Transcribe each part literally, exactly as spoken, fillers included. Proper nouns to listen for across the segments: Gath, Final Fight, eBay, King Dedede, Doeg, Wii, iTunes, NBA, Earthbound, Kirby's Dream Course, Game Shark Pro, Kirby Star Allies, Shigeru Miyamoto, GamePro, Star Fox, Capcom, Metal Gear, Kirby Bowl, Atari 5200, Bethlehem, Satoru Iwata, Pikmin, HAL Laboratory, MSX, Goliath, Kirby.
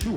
two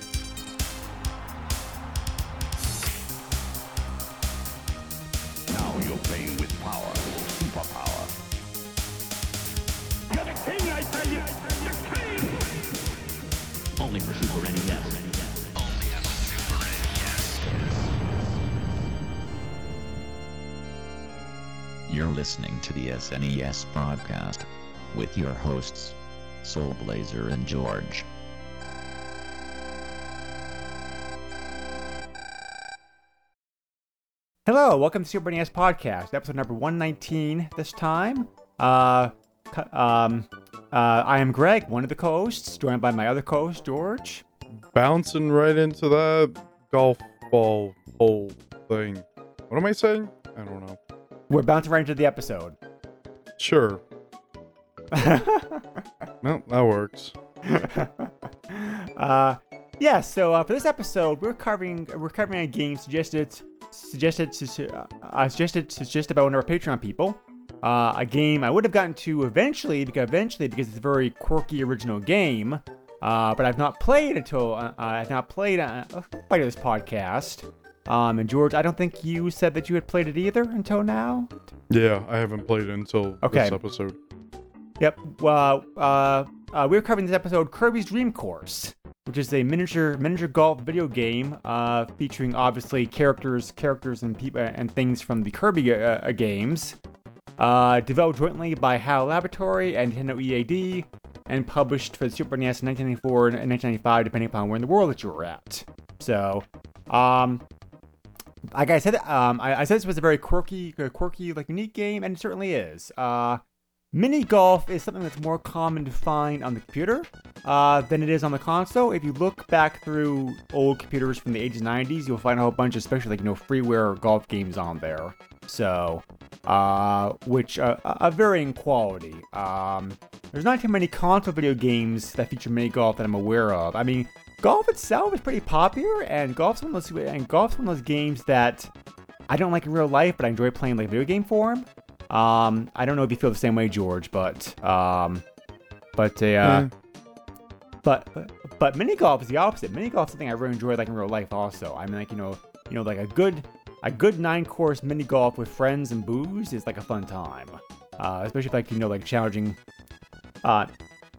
Now you're playing with power, superpower. You're the king, I tell you! The king! Only for Super N E S. You're listening to the S N E S podcast with your hosts, Soul Blazer and George. Hello, welcome to Super N E S podcast, episode number one nineteen this time. Uh, um, uh, I am Greg, one of the co-hosts, joined by my other co-host, George. Bouncing right into that golf ball hole thing. What am I saying? I don't know. We're bouncing right into the episode. Sure. No, that works. uh, yeah. So uh, for this episode, we're covering we're covering a game suggested suggested uh, suggested suggested by one of our Patreon people. Uh, a game I would have gotten to eventually because eventually because it's a very quirky original game, uh, but I've not played until uh, I've not played uh, by this podcast. Um, and George, I don't think you said that you had played it either until now? Yeah, I haven't played it until okay. this episode. Yep. Well, uh, uh, uh, we're covering this episode Kirby's Dream Course, which is a miniature miniature golf video game uh, featuring obviously characters, characters and people and things from the Kirby uh, games, uh, developed jointly by H A L Laboratory and Nintendo E A D, and published for the Super N E S in nineteen ninety-four and nineteen ninety-five, depending upon where in the world that you were at. So, um. Like I said, um, I, I said this was a very quirky, quirky, like unique game, and it certainly is. Uh, mini golf is something that's more common to find on the computer uh, than it is on the console. If you look back through old computers from the ages nineties, you'll find a whole bunch of special, like you know, freeware golf games on there. So, uh, which uh, are varying quality. Um, there's not too many console video games that feature mini golf that I'm aware of. I mean. Golf itself is pretty popular, and golf's one of those and golf's one of those games that I don't like in real life, but I enjoy playing like video game form. Um, I don't know if you feel the same way, George, but um, but uh, mm. but but mini golf is the opposite. Mini golf is something I really enjoy like in real life, also. I mean, like you know, you know, like a good a good nine course mini golf with friends and booze is like a fun time, uh, especially if, like you know like challenging, uh,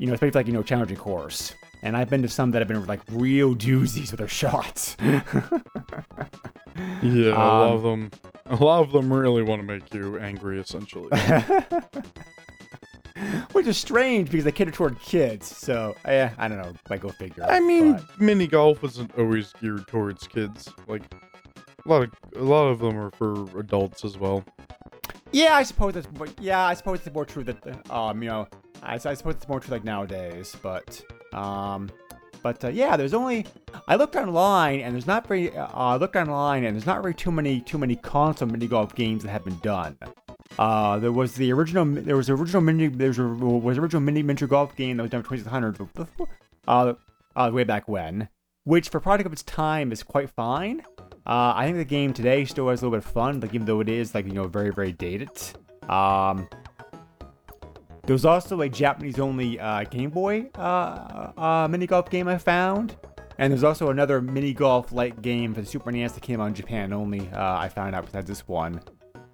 you know, especially if, like you know challenging course. And I've been to some that have been like real doozies with their shots. Yeah, a lot of them. A lot of them really want to make you angry, essentially. Which is strange because they cater toward kids. So eh, I don't know. Like, go figure. I mean, but. Mini golf isn't always geared towards kids. Like a lot of a lot of them are for adults as well. Yeah, I suppose that's. More, yeah, I suppose it's more true that um, you know, I, I suppose it's more true like nowadays, but. Um, but, uh, yeah, there's only, I looked online and there's not very, uh, I looked online and there's not really too many, too many console mini golf games that have been done. Uh, there was the original, there was the original mini, there was, a, was the original mini miniature golf game that was done for twenty-six hundred, uh, uh, way back when, which for a product of its time is quite fine. Uh, I think the game today still has a little bit of fun, like even though it is like, you know, very, very dated. Um... There's also a Japanese-only uh, Game Boy uh, uh, mini-golf game I found. And there's also another mini-golf-like game for the Super N E S that came out in Japan only, uh, I found out besides this one.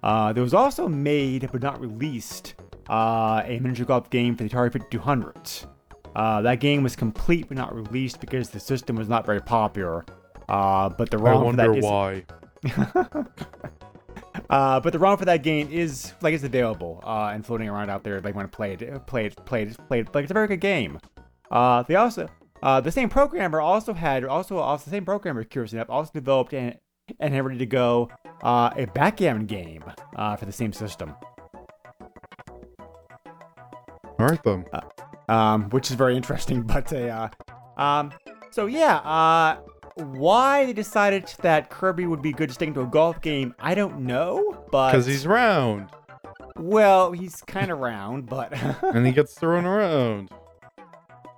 Uh, there was also made, but not released, uh, a miniature golf game for the Atari fifty-two hundred. Uh, that game was complete, but not released because the system was not very popular. Uh, but the wrong I wonder for that why. Uh, but the ROM for that game is like it's available uh, and floating around out there. If you want to play it, play it, play it, play it. Like it's a very good game. Uh, they also uh, the same programmer also had also also the same programmer curious enough also developed and and had ready to go uh, a backgammon game uh, for the same system. All right, then. Uh, um, which is very interesting, but uh, um, so yeah. Uh, Why they decided that Kirby would be good to stick into a golf game, I don't know, but... Because he's round. Well, he's kind of round, but... And he gets thrown around.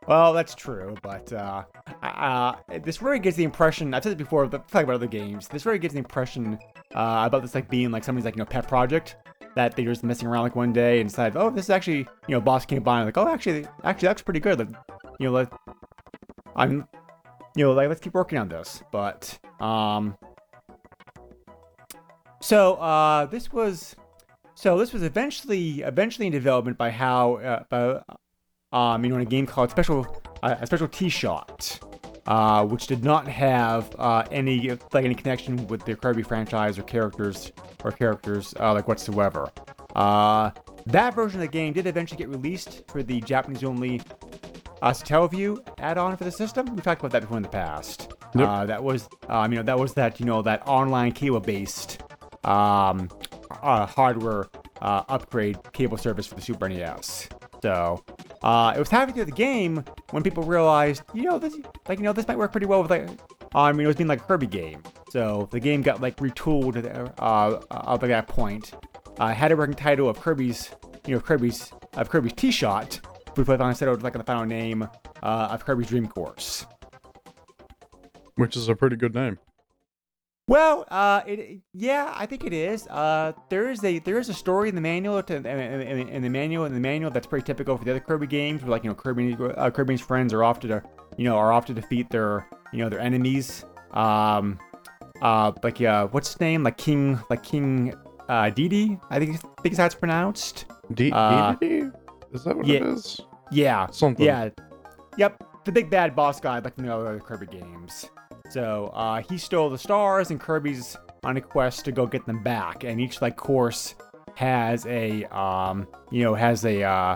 Well, that's true, but uh, uh, this really gives the impression... I've said it before, but I've talked about other games. This really gives the impression Uh, about this like being like somebody's like, you know, pet project that they were just messing around like one day and decided, oh, this is actually, you know, boss came by and like, oh, actually, actually, that's pretty good. Like, you know, let, I'm, you know, like, let's keep working on this. But, um, so, uh, this was, so this was eventually, eventually in development by how, uh, by, um, you know, in a game called Special, uh, a Special Tee Shot. Uh, which did not have uh, any like any connection with the Kirby franchise or characters or characters uh, like whatsoever. Uh, that version of the game did eventually get released for the Japanese-only uh, Teleview add-on for the system. We talked about that before in the past. Yep. Uh, that was um, you know that was that you know that online cable-based um, uh, hardware uh, upgrade cable service for the Super N E S. So. Uh, it was halfway through the game when people realized, you know, this like you know this might work pretty well with like, I mean, it was being like a Kirby game. So the game got like retooled uh, up at that point. Uh, had a working title of Kirby's, you know, Kirby's of Kirby's Tee Shot, which was on settled like the final name uh, of Kirby's Dream Course, which is a pretty good name. Well, uh, it, yeah, I think it is. Uh, there is a there is a story in the manual to, in, in, in the manual in the manual that's pretty typical for the other Kirby games, where like you know Kirby uh, Kirby's friends are off to you know are off to defeat their you know their enemies. Um, uh, like uh, what's his name? Like King like King uh, Dedede, I think I think is how it's pronounced. D- uh, Dedede? Is that what yeah, it is? Yeah. Something. Yeah. Yep. The big bad boss guy, like in the other Kirby games. So uh, he stole the stars, and Kirby's on a quest to go get them back. And each like course has a um, you know has a uh,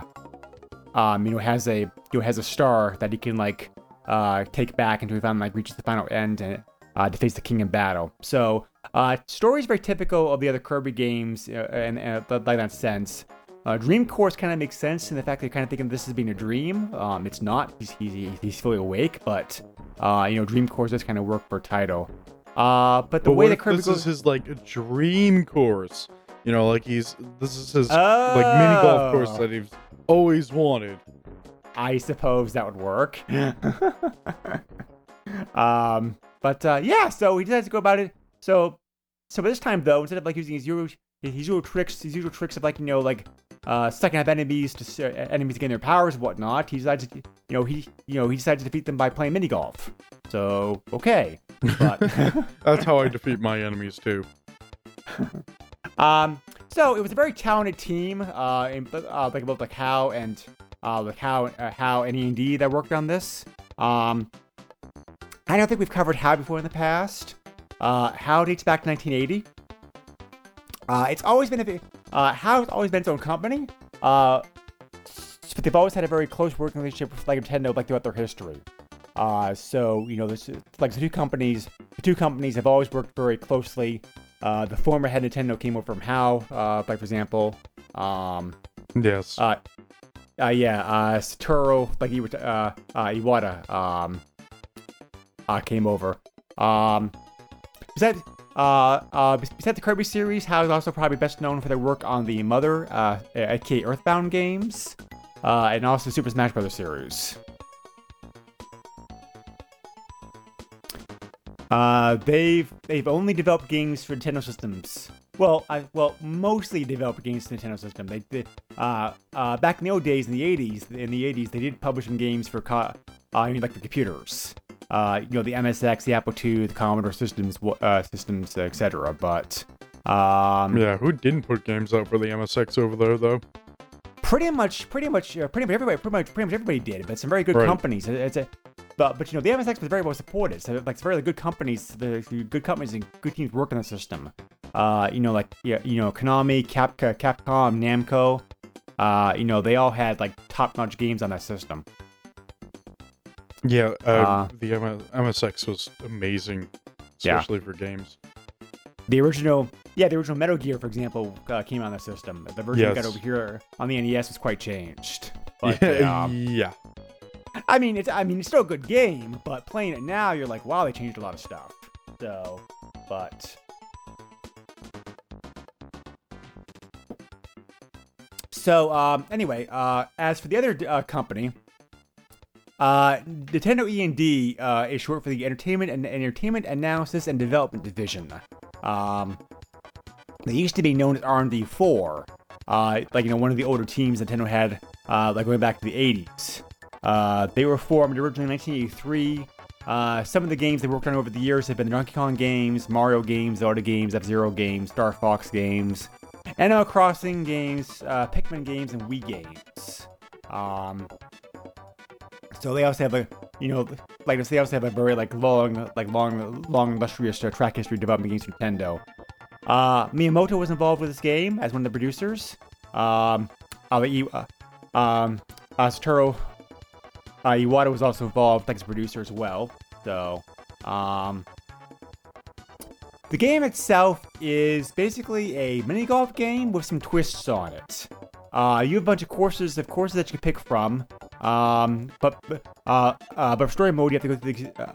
um, you know has a you know, has a star that he can like uh, take back until he finally like reaches the final end and uh, defeats the king in battle. So uh, story is very typical of the other Kirby games uh, and, and like that sense. Uh, Dream Course kind of makes sense in the fact that you're kind of thinking this as being a dream. Um, it's not. He's he's, he's fully awake, but uh, you know, Dream Course does kind of work for a title. Uh, but the but way that Kirby this goes... is his like dream course. You know, like he's this is his oh. like mini golf course that he's always wanted. I suppose that would work. um, but uh, yeah, so he decides to go about it. So, so by this time though, instead of like using his usual his usual tricks, his usual tricks of like you know like. Uh, sucking up enemies to uh, enemies to gain their powers and whatnot. He decides, to, you know, he you know he decides to defeat them by playing mini golf. So okay, but that's how I defeat my enemies too. um, so it was a very talented team. Uh, in, uh like both like how and uh like how uh, how and E and D that worked on this. Um, I don't think we've covered how before in the past. Uh, how dates back to nineteen eighty. Uh, it's always been a Uh, HAL's always been its own company, uh, but they've always had a very close working relationship with like Nintendo, like throughout their history. Uh, so you know, this like the two companies, the two companies have always worked very closely. Uh, the former head Nintendo came over from HAL, uh, like for example. Um, yes. Uh, uh, yeah. Uh, Satoru, like Iwata, uh, uh, Iwata, um, uh, came over. Um, besides. Uh, uh, besides the Kirby series, HAL is also probably best known for their work on the Mother, uh, aka Earthbound games, uh, and also Super Smash Bros series. Uh, they've they've only developed games for Nintendo systems. Well, I, well, mostly developed games for Nintendo system. They, they uh, uh, back in the old days, in the eighties, in the eighties, they did publish some games for, co- uh, I mean, like for computers. Uh, you know, the M S X, the Apple two, the Commodore systems, uh, systems, et cetera. But um, yeah, who didn't put games out for the M S X over there though? Pretty much, pretty much, uh, pretty much everybody, pretty much, pretty much everybody did. But some very good right. companies. It's a, but but you know, the M S X was very well supported. So like, it's very good companies, the good companies and good teams working on the system. Uh, you know, like yeah, you know, Konami, Cap, Capcom, Namco. Uh, you know, they all had like top-notch games on that system. Yeah, uh, uh, the M S X was amazing, especially yeah. for games. The original, yeah, the original Metal Gear, for example, uh, came on the system. The version yes. we got over here on the N E S was quite changed. But, yeah, um, yeah. I mean, it's I mean, it's still a good game, but playing it now, you're like, wow, they changed a lot of stuff. So, but so um, anyway, uh, as for the other uh, company. Uh, Nintendo E and D uh, is short for the Entertainment and Entertainment Analysis and Development Division. Um, They used to be known as R and D four. Uh, like, you know, one of the older teams Nintendo had, uh, like, going back to the eighties. Uh, they were formed originally in nineteen eighty-three. Uh, some of the games they worked on over the years have been the Donkey Kong games, Mario games, Zelda games, F-Zero games, Star Fox games, Animal Crossing games, uh, Pikmin games, and Wii games. Um, so they also have a, you know, like they also have a very like long, like long, long illustrious uh, track history development against Nintendo. Uh, Miyamoto was involved with this game as one of the producers. Um, uh, uh, um, uh, Satoru uh, Iwata was also involved like, as a producer as well. So, um, the game itself is basically a mini golf game with some twists on it. Uh, you have a bunch of courses, of courses that you can pick from. Um, but uh, uh, but for story mode, you have to go through the. Uh,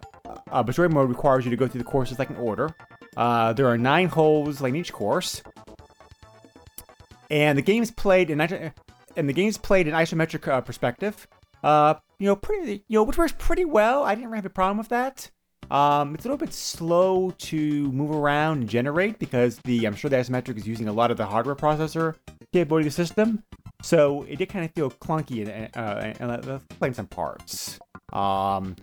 uh, but story mode requires you to go through the courses like in order. Uh, there are nine holes like in each course, and the game's played in and the game's played in isometric uh, perspective. Uh, you know, pretty you know, which works pretty well. I didn't really have a problem with that. Um, it's a little bit slow to move around and generate because the I'm sure the isometric is using a lot of the hardware processor capability of the system. So it did kind of feel clunky and uh, playing some parts. Um,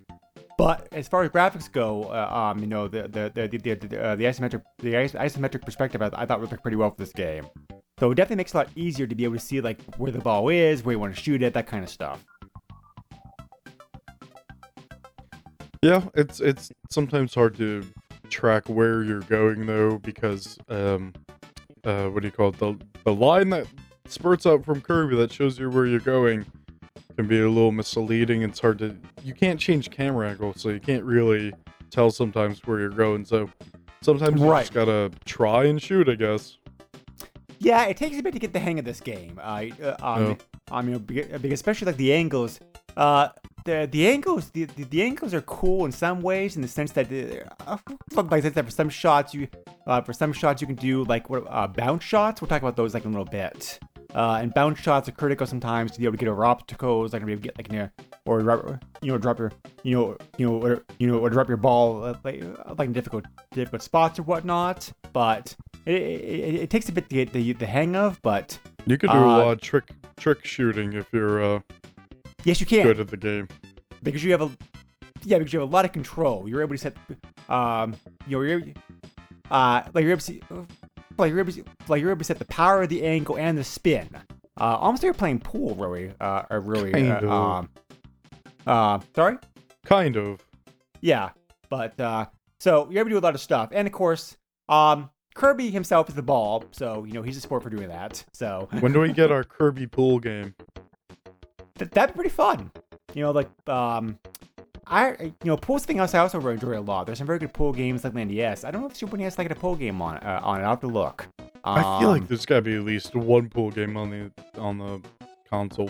but as far as graphics go, uh, um, you know the the the the, the, uh, the isometric the isometric perspective I, I thought worked pretty well for this game. So it definitely makes it a lot easier to be able to see like where the ball is, where you want to shoot it, that kind of stuff. Yeah, it's it's sometimes hard to track where you're going though because um, uh, what do you call it? The the line that spurts out from Kirby that shows you where you're going can be a little misleading. It's hard to you can't change camera angle, so you can't really tell sometimes where you're going. So sometimes right. You just gotta try and shoot, I guess. Yeah, it takes a bit to get the hang of this game. I uh, um, yeah. I mean, because especially like the angles, uh, the the angles the, the the angles are cool in some ways in the sense that uh, like that for some shots you uh, for some shots you can do like what uh, bounce shots. We'll talk about those like in a little bit. Uh, and bounce shots are critical sometimes to be able to get over obstacles, like to be able to get like near, or you know, drop your, you know, you know, or, you know, or drop your ball uh, like, like in difficult, difficult spots or whatnot. But it, it, it takes a bit to get the, the hang of. But you can do uh, a lot of trick trick shooting if you're uh, yes, you can good at the game because you have a yeah because you have a lot of control. You're able to set um you know you're uh like you're able to. See, Like you're, able to, like you're able to set the power, the angle, and the spin. Uh, almost like you're playing pool, really. Uh, or really. Kind uh, of. Um, uh, sorry? Kind of. Yeah, but uh, so you're able to do a lot of stuff, and of course, um, Kirby himself is the ball, so you know he's a sport for doing that. So when do we get our Kirby pool game? Th- that'd be pretty fun. You know, like um, I you know pool's thing else I also really enjoy a lot. There's some very good pool games like the N E S. I don't know if Super N E S like a pool game on uh, on it. I'll have to look. Um, I feel like there's got to be at least one pool game on the on the console.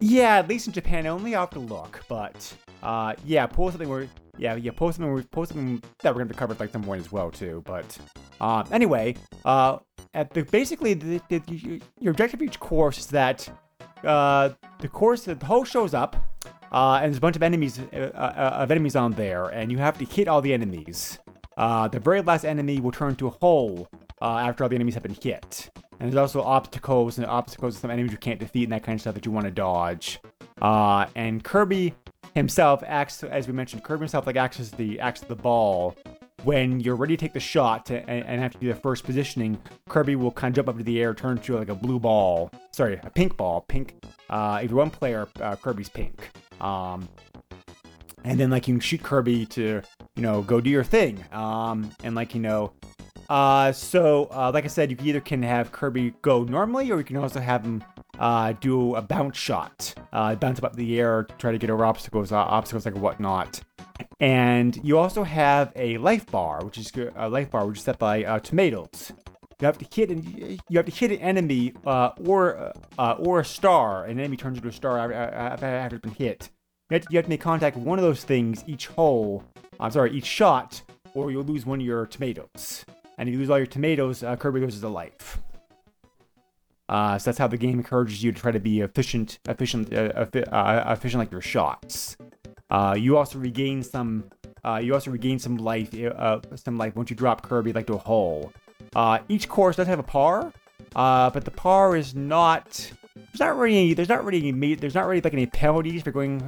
Yeah, at least in Japan only. I'll have to look. But uh, yeah, pool something where yeah yeah pool something where pool something that we're gonna be covered like some point as well too. But um, anyway, uh, at the basically the, the, the, your objective of each course is that uh, the course the whole shows up. Uh, and there's a bunch of enemies uh, uh, of enemies on there, and you have to hit all the enemies. Uh, the very last enemy will turn into a hole uh, after all the enemies have been hit. And there's also obstacles and obstacles, some enemies you can't defeat, and that kind of stuff that you want to dodge. Uh, and Kirby himself acts, as we mentioned, Kirby himself like acts as the acts as the ball. When you're ready to take the shot to, and, and have to do the first positioning, Kirby will kind of jump up into the air, turn to like a blue ball, sorry, a pink ball, pink. Uh, if you're one player, uh, Kirby's pink. Um, and then like you can shoot Kirby to, you know, go do your thing. Um, and like, you know, uh, so, uh, like I said, you either can have Kirby go normally, or you can also have him, uh, do a bounce shot, uh, bounce up the air, try to get over obstacles, uh, obstacles like whatnot. And you also have a life bar, which is a life bar, which is set by, uh, tomatoes. You have to hit and you have to hit an enemy uh, or uh, or a star. An enemy turns into a star after, after it's been hit. You have, to, you have to make contact with one of those things each hole. I'm sorry, each shot, or you'll lose one of your tomatoes. And if you lose all your tomatoes, uh, Kirby loses a life. Uh, so that's how the game encourages you to try to be efficient, efficient, uh, uh, efficient like your shots. Uh, you also regain some. Uh, you also regain some life. Uh, some life once you drop Kirby like to a hole. Uh, each course does have a par, uh, but the par is not. There's not really any. There's not really any. There's not really like any penalties for going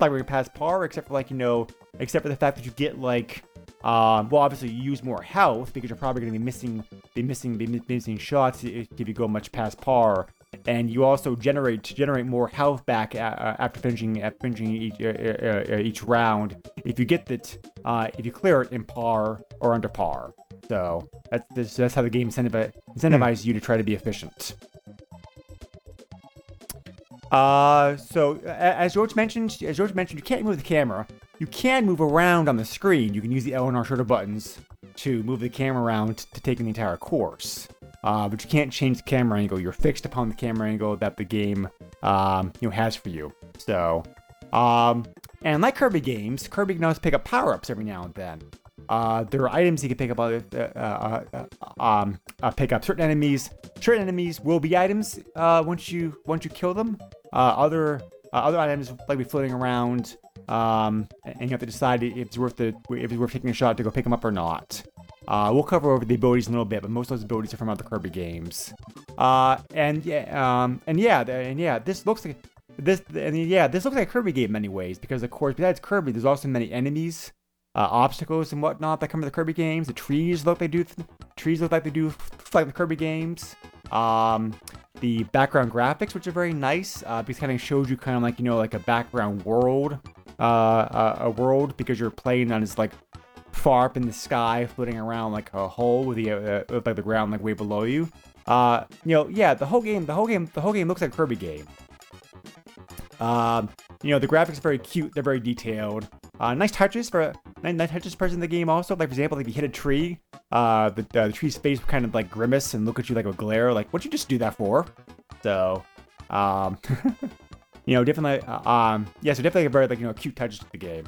like going past par, except for like you know, except for the fact that you get like. Um, well, obviously you use more health because you're probably going to be missing, be missing, be missing shots if you go much past par, and you also generate generate more health back after finishing after finishing each uh, each round if you get that uh, if you clear it in par or under par. So that's that's how the game incentivizes you to try to be efficient. Uh, so as George mentioned, as George mentioned, you can't move the camera. You can move around on the screen. You can use the L and R shoulder buttons to move the camera around to take in the entire course. Uh, but you can't change the camera angle. You're fixed upon the camera angle that the game um, you know, has for you. So, um, and like Kirby games, Kirby can also pick up power-ups every now and then. Uh, there are items you can pick up. Uh, uh, uh, um, uh, pick up certain enemies. Certain enemies will be items uh, once you once you kill them. Uh, other uh, other items like be floating around. Um, and you have to decide if it's worth the if it's worth taking a shot to go pick them up or not. Uh, we'll cover over the abilities in a little bit, but most of those abilities are from other Kirby games. Uh, and yeah, um, and yeah, and yeah, this looks like this, and yeah, this looks like a Kirby game in many ways because of course, besides Kirby, there's also many enemies, uh, obstacles, and whatnot that come with the Kirby games. The trees look they do, th- trees look like they do like the Kirby games. Um, the background graphics, which are very nice, uh, because it kind of shows you kind of like you know like a background world. Uh, a world because you're playing on this like far up in the sky, floating around like a hole with the uh, with, like the ground like way below you. Uh, you know, yeah, the whole game, the whole game, the whole game looks like a Kirby game. Um, you know, the graphics are very cute. They're very detailed. Uh, nice touches for nice, nice touches for in the game also. Like for example, like if you hit a tree, uh, the, uh, the tree's face would kind of like grimace and look at you like a glare. Like what'd you just do that for? So, um. You know, definitely, uh, um, yeah, so definitely a very, like, you know, cute touches to the game.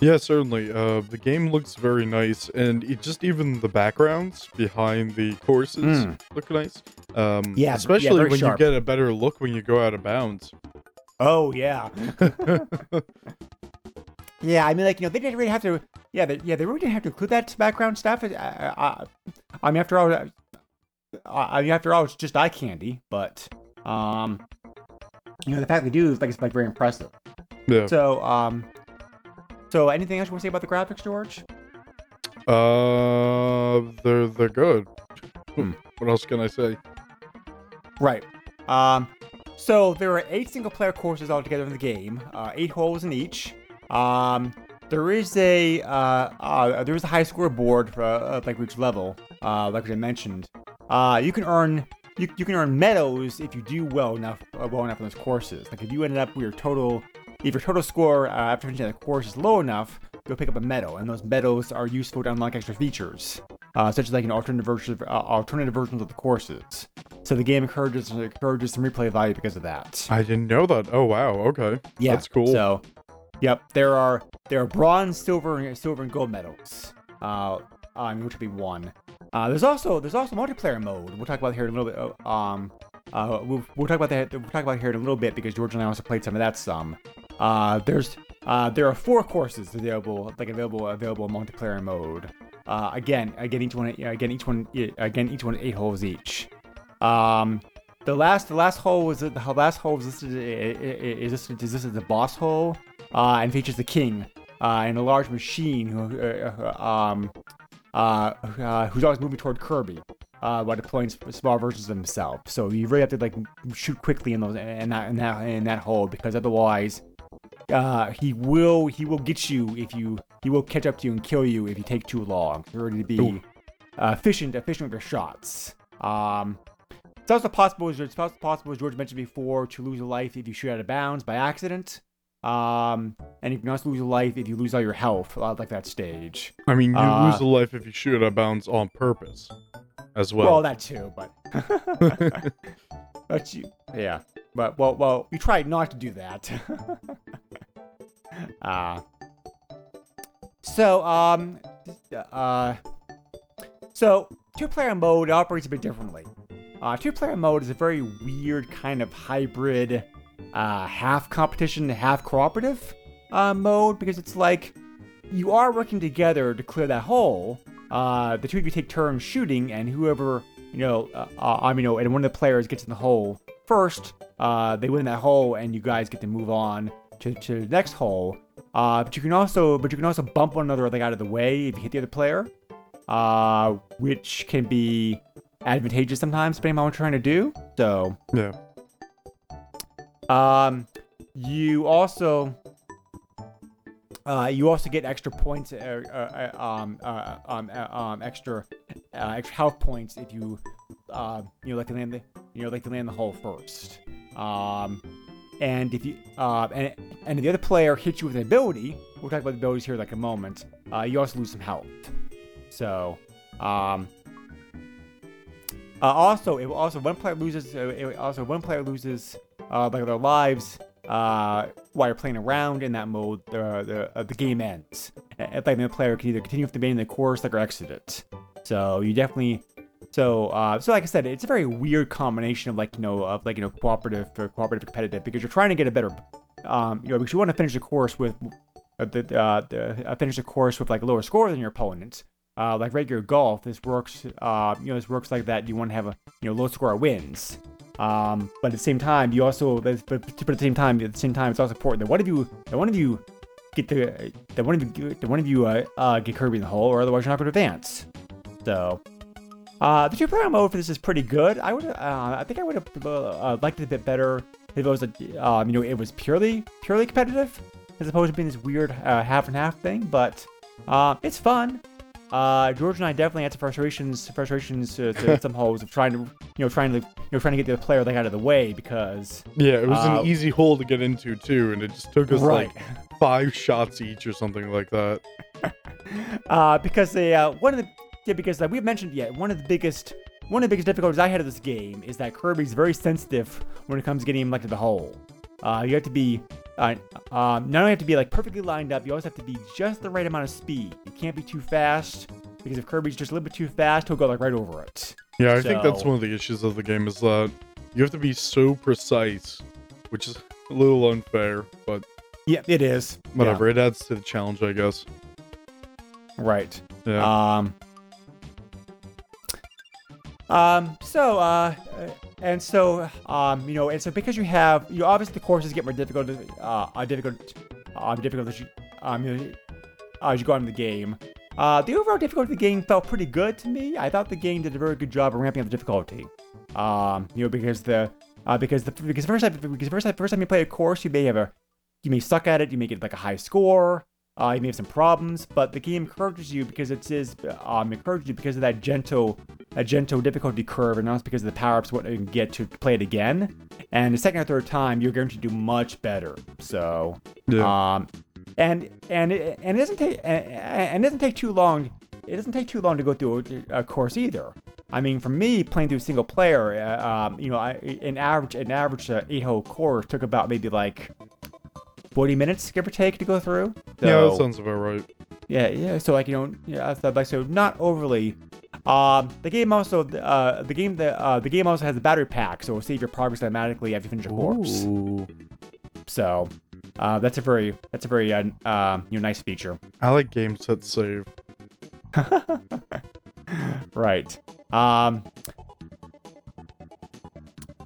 Yeah, certainly. Uh, the game looks very nice, and it just even the backgrounds behind the courses mm. look nice. Um, yeah, especially yeah, when sharp. You get a better look when you go out of bounds. Oh, yeah. Yeah, I mean, like, you know, they didn't really have to, yeah, they, yeah, they really didn't have to include that background stuff. I, I, I mean, after all... I, I mean, after all, it's just eye candy, but, um, you know, the fact they do is, like, it's, like, very impressive. Yeah. So, um, so anything else you want to say about the graphics, George? Uh, they're, they're good. Hmm. What else can I say? Right. Um, so there are eight single-player courses altogether in the game, uh, eight holes in each. Um, there is a, uh, uh there is a high score board for, uh, like, each level, uh, like I mentioned. Uh, you can earn you, you can earn medals if you do well enough uh, well enough in those courses. Like if you ended up with your total, if your total score uh, after finishing the course is low enough, you'll pick up a medal, and those medals are useful to unlock extra features, uh, such as like an alternative version uh, alternative versions of the courses. So the game encourages encourages some replay value because of that. I didn't know that. Oh wow. Okay. Yeah. That's cool. So, yep. There are there are bronze, silver, and silver and gold medals. Uh, um, which would be one. Uh, there's also there's also multiplayer mode. We'll talk about here in a little bit. Um, uh, we'll, we'll talk about that. We'll talk about here in a little bit because George and I also played some of that. Some. Uh, there's uh, there are four courses available, like available available in multiplayer mode. Uh, again, again each one again each one again each one eight holes each. Um, the last the last hole was the last hole is listed is listed is listed as a boss hole, uh, and features the king uh, and a large machine who uh, um. Uh, uh, who's always moving toward Kirby uh, while deploying small versions of himself. So you really have to like shoot quickly in those in that in that, in that hole because otherwise, uh, he will he will get you if you he will catch up to you and kill you if you take too long. You're ready to be uh, efficient efficient with your shots. Um, it's also possible as it's also possible as George mentioned before to lose a life if you shoot out of bounds by accident. Um, and you can also lose your life if you lose all your health, uh, like that stage. I mean, you uh, lose a life if you shoot out of bounds on purpose, as well. Well, that too, but... but you... Yeah. But, well, well, you try not to do that. uh, so, um... Uh, so, two-player mode operates a bit differently. Uh, two-player mode is a very weird kind of hybrid... Uh, half competition, half cooperative uh, mode because it's like you are working together to clear that hole. Uh, the two of you take turns shooting, and whoever, you know, uh, uh, you know, and one of the players gets in the hole first, uh, they win that hole, and you guys get to move on to, to the next hole. Uh, but you can also, but you can also bump one another like out of the way if you hit the other player, uh, which can be advantageous sometimes, depending on what we're trying to do. So yeah. Um, you also, uh, you also get extra points, uh, uh, um, uh, um, uh, um, extra, uh, extra health points if you, uh, you know, like to land the, you know, like to land the hole first. Um, and if you, uh, and and if the other player hits you with an ability, we'll talk about the abilities here in like a moment. Uh, you also lose some health. So, um. Uh, also, if also one player loses, uh, it, also one player loses, uh, like their lives, uh, while you're playing around in that mode, uh, the uh, the game ends. If like the player can either continue with the main the course, like or exit it. So you definitely, so uh, so like I said, it's a very weird combination of like you know of like you know cooperative or cooperative competitive because you're trying to get a better, um, you know, because you want to finish the course with, uh, the, uh, the uh, finish the course with like a lower score than your opponent. Uh, like regular golf, this works. Uh, you know, this works like that. You want to have a you know low score wins, um, but at the same time, you also but, but at the same time at the same time it's also important that one of you that one of you get the that one of you that one of you uh, uh, get Kirby in the hole, or otherwise you're not going to advance. So uh, the two-player mode for this is pretty good. I would uh, I think I would have uh, liked it a bit better if it was a, um, you know it was purely purely competitive as opposed to being this weird uh, half and half thing. But uh, it's fun. Uh, George and I definitely had some frustrations, frustrations uh, to some holes of trying to, you know, trying to, you know, trying to get the player like out of the way because yeah, it was uh, an easy hole to get into too, and it just took us right. like five shots each or something like that. uh, because they uh, one of the yeah, because uh, we've mentioned yeah, one of the biggest one of the biggest difficulties I had of this game is that Kirby's very sensitive when it comes to getting him like to the hole. Uh, you have to be. Uh, um, not only have to be like perfectly lined up, you always have to be just the right amount of speed. You can't be too fast because if Kirby's just a little bit too fast, he'll go like right over it. Yeah, I so. think that's one of the issues of the game is that you have to be so precise, which is a little unfair, but yeah, it is. Whatever, yeah. It adds to the challenge, I guess. Right. Yeah. Um. Um. So. Uh. And so, um, you know, and so because you have, you know, obviously the courses get more difficult, uh, uh difficult, uh, difficult as you, um, you know, as you go on in the game. Uh, the overall difficulty of the game felt pretty good to me. I thought the game did a very good job of ramping up the difficulty. Um, you know, because the, uh, because the, because first time, because first time, first time you play a course, you may have a, you may suck at it, you may get like a high score, uh, you may have some problems, but the game encourages you because it is, um, encourages you because of that gentle. A gentle difficulty curve, and that's because of the power-ups what you can get to play it again. And the second or third time, you're going to do much better. So, yeah. um, and and it, and it doesn't take and, and it doesn't take too long. It doesn't take too long to go through a, a course either. I mean, for me, playing through single player, uh, um, you know, I, an average an average uh, eight-hole course took about maybe like forty minutes, give or take, to go through. So, yeah, that sounds about right. Yeah, yeah. So like you know, yeah, so, like so not overly. Um, the game also, uh, the game, the uh, the game also has a battery pack, so it'll save your progress automatically after you finish a course. Ooh. So, uh, that's a very, that's a very, uh, uh, you know, nice feature. I like games that save. Right. Um.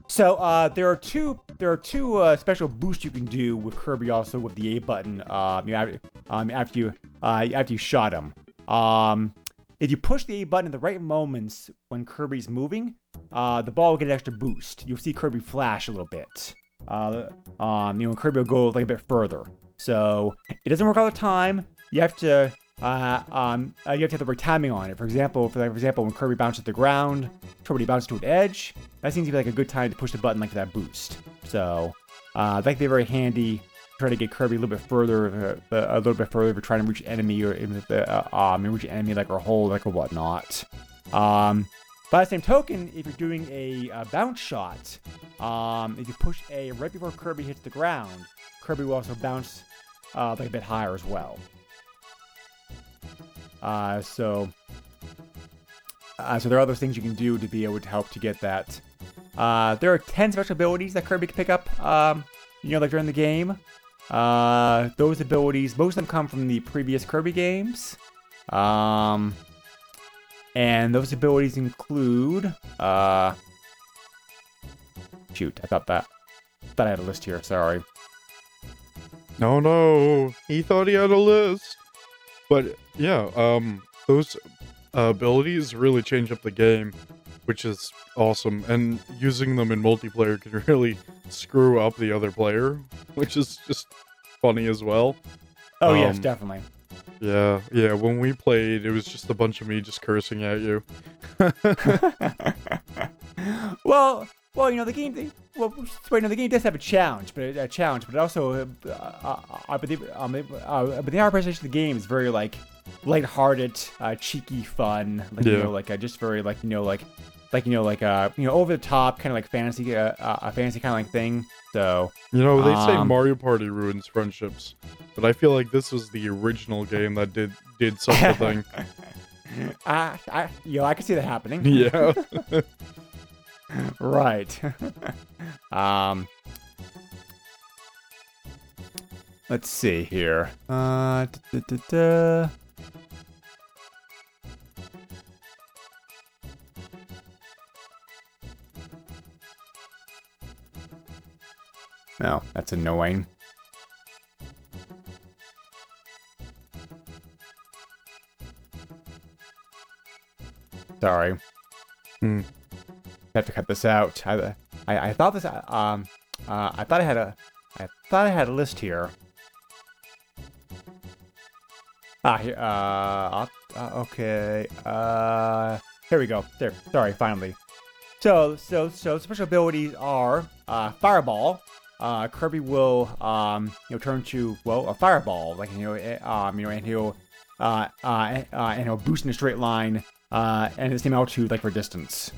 So, uh, there are two, there are two uh, special boosts you can do with Kirby also with the A button. Uh, you know, um, after you, uh, after you shot him. Um. If you push the A button at the right moments when Kirby's moving, uh, the ball will get an extra boost. You'll see Kirby flash a little bit. Uh, um, you know, Kirby will go like a bit further. So it doesn't work all the time. You have to, uh, um, uh, you have to have the right timing on it. For example, for, like, for example, when Kirby bounces to the ground, Kirby bounces to an edge. That seems to be like a good time to push the button like for that boost. So uh, that can be very handy. Try to get Kirby a little bit further, uh, a little bit further if you're trying to reach an enemy or even uh, um, reach an enemy like or hole like or whatnot. Um, by the same token, if you're doing a, a bounce shot, um, if you push A right before Kirby hits the ground, Kirby will also bounce uh, like a bit higher as well. Uh, so, uh, so there are other things you can do to be able to help to get that. Uh, there are ten special abilities that Kirby can pick up, um, you know, like during the game. Uh, those abilities, most of them come from the previous Kirby games. Um, and those abilities include, uh, shoot, I thought that, I thought I had a list here, sorry. No, no, he thought he had a list. But yeah, um, those uh, abilities really change up the game, which is awesome. And using them in multiplayer can really screw up the other player, which is just funny as well. Oh, um, yes, definitely. Yeah, yeah. When we played, it was just a bunch of me just cursing at you. well, well, you know the game. They, well, wait, no, the game does have a challenge, but a, a challenge, but it also, uh, uh, but the, um, uh, but the art presentation of the game is very like lighthearted, uh, cheeky, fun. Like yeah. you know, like uh, just very like you know like. Like, you know, like, uh, you know, over the top, kind of like fantasy, uh, uh fantasy kind of like thing. So, you know, they um, say Mario Party ruins friendships, but I feel like this was the original game that did, did such a thing. I, I, you know, I could see that happening. Yeah. Right. um, let's see here. Uh, da, da, da. No, oh, that's annoying. Sorry. Hmm. I have to cut this out. I, I, I thought this. Um, uh, I thought I had a. I thought I had a list here. Ah, here. Uh, uh, okay. Uh, here we go. There. Sorry. Finally. So, so, so special abilities are uh, Fireball. Uh, Kirby will, um, you know, turn to, well, a fireball, like, you know, um, you know, and he'll, uh, uh, uh, and he'll boost in a straight line, uh, and the same altitude, like, for distance.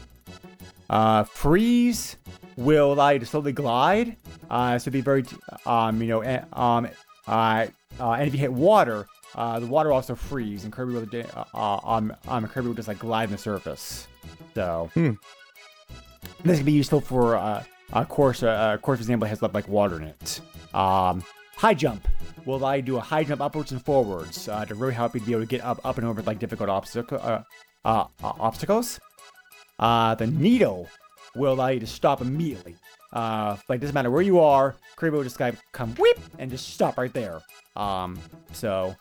Uh, Freeze will allow you to slowly glide, uh, so it'll be very, um, you know, and, um, uh, uh, and if you hit water, uh, the water will also freeze, and Kirby will, uh, um, um, Kirby will just, like, glide on the surface. So, hmm. This can be useful for, uh, Uh, course, uh, course, for example, has like water in it. Um, high jump will allow you to do a high jump upwards and forwards uh, to really help you to be able to get up, up and over like difficult obstacle, uh, uh, uh, obstacles. Uh, the needle will allow you to stop immediately. Uh, like doesn't matter where you are, Kirby will just kind of come whip and just stop right there. Um, so,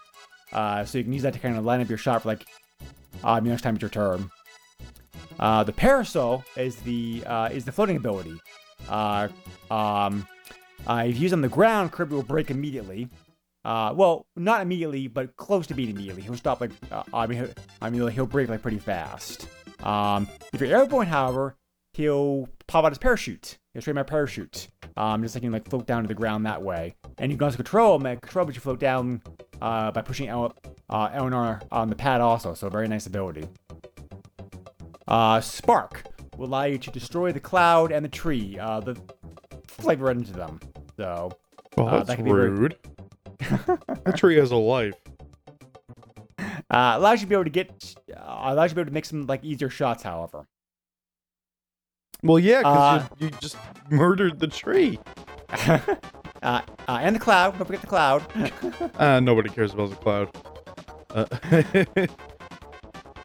uh, so you can use that to kind of line up your shot for like, uh, next time it's your turn. Uh, the parasol is the uh, is the floating ability. Uh, um, uh, if you use on the ground, Kirby will break immediately. Uh, well, not immediately, but close to being immediately. He'll stop like, uh, I mean, he'll, I mean, he'll break like pretty fast. Um, if you're airborne, however, he'll pop out his parachute. He'll straight my parachute. Um, just like you can like float down to the ground that way. And you can also control him, control, but you float down, uh, by pushing L, uh, L and R on the pad also. So very nice ability. Uh, Spark will allow you to destroy the cloud and the tree. Uh, the flag right into them. So, well, uh, that's that can be rude. Very... That tree has a life. Uh, allows you to be able to get, uh, allows you to be able to make some like easier shots. However, well, yeah, because uh, you, you just murdered the tree. uh, uh, and the cloud. Don't forget the cloud. uh, nobody cares about the cloud. Uh,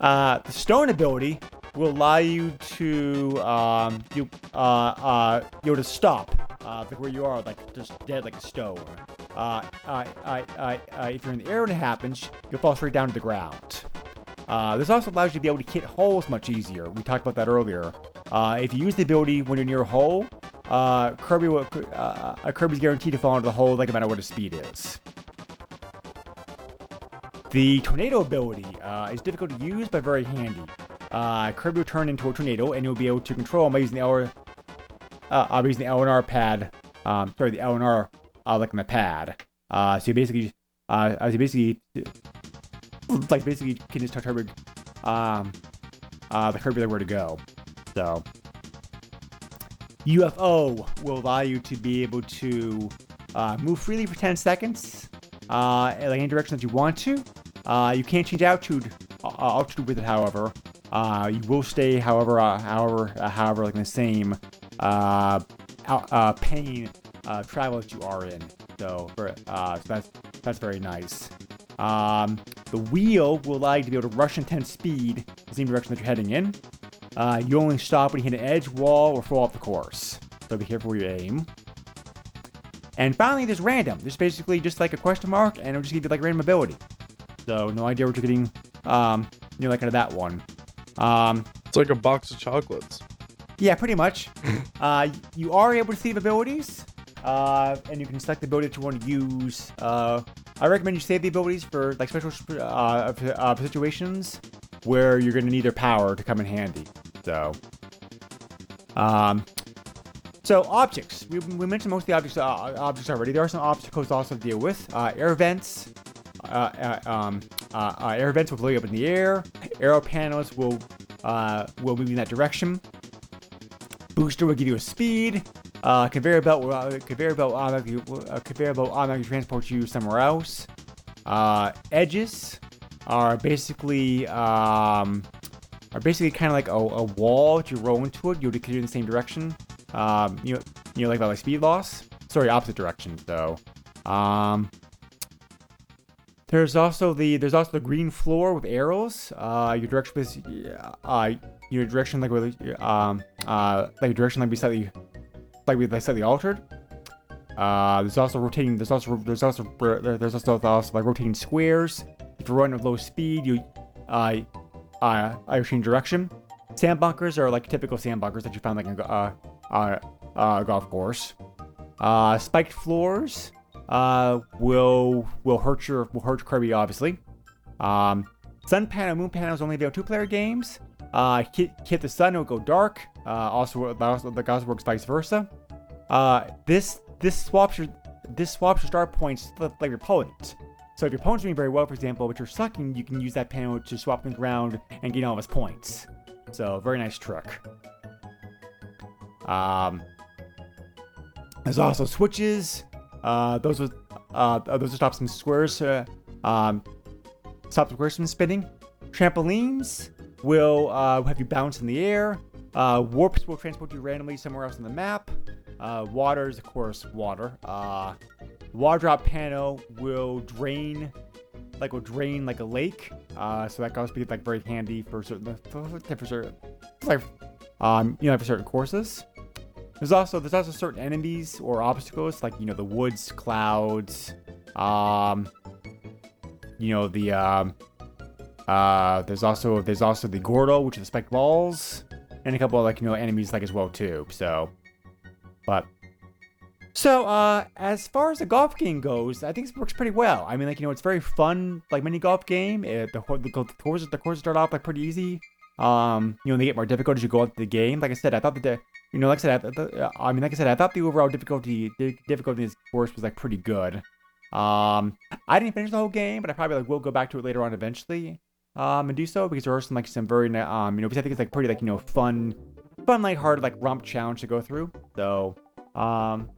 uh, the stone ability will allow you to um you uh uh you know, to stop uh like where you are, like just dead like a stone. Uh I I I, I if you're in the air when it happens, you'll fall straight down to the ground. Uh, this also allows you to be able to hit holes much easier. We talked about that earlier. Uh, if you use the ability when you're near a hole, uh Kirby will uh, a Kirby's guaranteed to fall into the hole like no matter what his speed is. The tornado ability uh, is difficult to use but very handy. Uh, Kirby will turn into a tornado, and you'll be able to control him by using the L, uh, I'll be using the L and R pad, um, sorry, the L and R, uh, like on the pad. Uh, so you basically, uh, so you basically, like basically can just tell Kirby, um, uh, the Kirby like where to go. So, U F O will allow you to be able to, uh, move freely for ten seconds, uh, in any direction that you want to. Uh, you can't change altitude, uh, altitude with it, however. Uh, you will stay, however, uh, however, uh, however, like in the same uh, uh, pain uh, travel that you are in. So uh, so that's that's very nice. Um, the wheel will allow you to be able to rush in ten speed the same direction that you're heading in. Uh, you only stop when you hit an edge, wall, or fall off the course. So be careful where you aim. And finally, there's random. There's basically just like a question mark, and it'll just give you like random ability. So no idea what you're getting, um, you know, like out of that one. Um, it's like a box of chocolates. Yeah, pretty much. uh, you are able to save abilities, uh, and you can select the ability that you want to use. Uh, I recommend you save the abilities for like special uh, uh, situations where you're going to need their power to come in handy. So, um, so objects. We, we mentioned most of the objects uh, objects already. There are some obstacles also to deal with. Uh, air vents. Uh, uh, um, uh, uh, air vents will blow you up in the air. Aero panels will uh, will move you in that direction. Booster will give you a speed. Uh, conveyor belt will uh, conveyor belt automatically uh, conveyor belt automatically transports you somewhere else. Uh, edges are basically um, are basically kind of like a, a wall that you roll into it. You'll continue in the same direction. Um, you know, you know, like about like speed loss. Sorry, opposite direction though. Um, there's also the there's also the green floor with arrows. Uh, your direction is uh, your direction like with um uh like your direction like be slightly. Like we like slightly altered. Uh, there's also rotating. There's also there's also there's also, also like rotating squares. If you're running at low speed, you I uh, I I change direction. Sand bunkers are like typical sand bunkers that you find like in a uh, uh, golf course. Uh, spiked floors uh, will will hurt your will hurt Kirby obviously. Um, sun panel, moon panels only available two player games. Uh, hit, hit the sun, it'll go dark. Uh, also, the also works vice versa. Uh, this this swaps your this swaps your star points like your opponent. So if your opponent's doing very well, for example, but you're sucking, you can use that panel to swap things around and gain all of his points. So very nice trick. Um, there's also switches. Uh, those will uh, those will stop some squares. Uh, um, stop the squares from spinning. Trampolines will uh, have you bounce in the air. Uh, warps will transport you randomly somewhere else on the map. Uh, water is, of course, water. Uh, water drop panel will drain, like will drain like a lake. Uh, so that can also be like very handy for certain, for certain, like, um, you know, for certain courses. There's also there's also certain enemies or obstacles, like you know the woods, clouds, um, you know the um, uh, there's also there's also the Gordo, which are the spiked balls. And a couple of, like, you know, enemies, like, as well, too, so, but, so, uh, as far as the golf game goes, I think this works pretty well. I mean, like, you know, it's very fun, like, mini-golf game. It, the, the, the, courses, the courses start off, like, pretty easy. Um, you know, they get more difficult as you go up the game. Like I said, I thought that, the, you know, like I said, I, the, I mean, like I said, I thought the overall difficulty, the difficulty in this course was, like, pretty good. Um, I didn't finish the whole game, but I probably, like, will go back to it later on eventually. Um, and do so because there are some like some very um you know because I think it's like pretty like you know fun, fun like hard like romp challenge to go through. So um,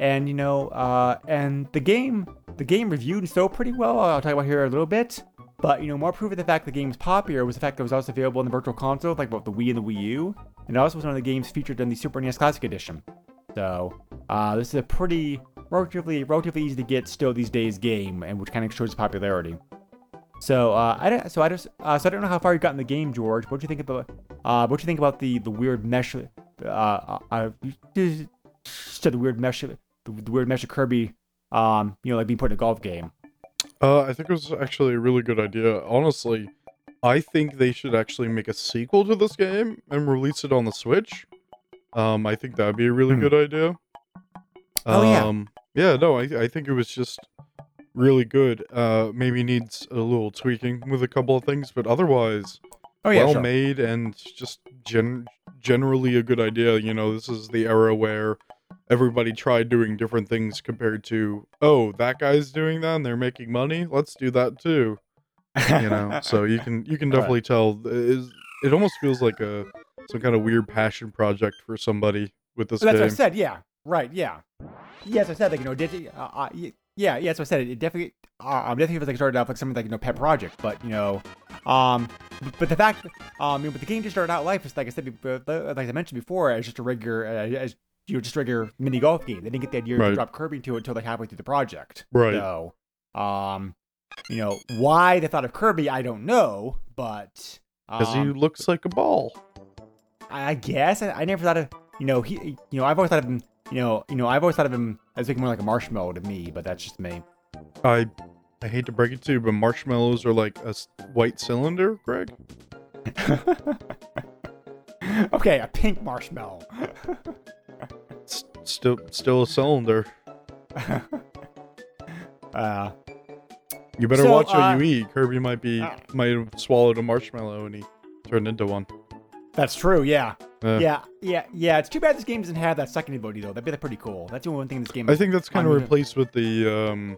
and you know uh and the game the game reviewed and sold pretty well. I'll talk about here a little bit, but you know more proof of the fact the game was popular was the fact that it was also available in the Virtual Console like both the Wii and the Wii U, and it also was one of the games featured in the Super N E S Classic Edition. So uh, this is a pretty relatively relatively easy to get still these days game, and which kind of shows popularity. So uh, I don't. So I just. Uh, so I don't know how far you got in the game, George. What do you think about? Uh, what do you think about the the weird mesh? Uh, uh, the weird mesh. The weird mesh of Kirby. Um, you know, like being put in a golf game. Uh, I think it was actually a really good idea. Honestly, I think they should actually make a sequel to this game and release it on the Switch. Um, I think that'd be a really mm. good idea. Oh um, yeah. Yeah. No, I I think it was just. Really good. Uh, maybe needs a little tweaking with a couple of things, but otherwise, oh, yeah, well sure. made and just gen- generally a good idea. You know, this is the era where everybody tried doing different things compared to, oh, that guy's doing that and they're making money. Let's do that too. You know, so you can you can definitely tell. It, it almost feels like a some kind of weird passion project for somebody with this. Well, that's game. What I said. Yeah. Right. Yeah. Yes, I said like you know did you, uh, uh, you Yeah, yeah, so I said it, it definitely, uh, I'm definitely feels like it started off like something like, you know, pet project, but, you know, um, but the fact, um, you know, but the game just started out life, is like I said, like I mentioned before, as just a regular, uh, as your just regular mini golf game. They didn't get the idea right. to drop Kirby into it until like halfway through the project. Right. So, um, you know, why they thought of Kirby, I don't know, but because um, he looks like a ball. I guess I, I never thought of you know he you know I've always thought of him you know you know I've always thought of him as looking more like a marshmallow to me, but that's just me. I I hate to break it to you, but marshmallows are like a white cylinder, Greg. Okay, a pink marshmallow. Still, still a cylinder. uh, you better so, watch what uh, you eat. Kirby might be uh, might have swallowed a marshmallow and he turned into one. That's true. Yeah. Uh, yeah. Yeah. Yeah. It's too bad this game doesn't have that second ability though. That'd be pretty cool. That's the one thing this game. I think that's kind of replaced with the um,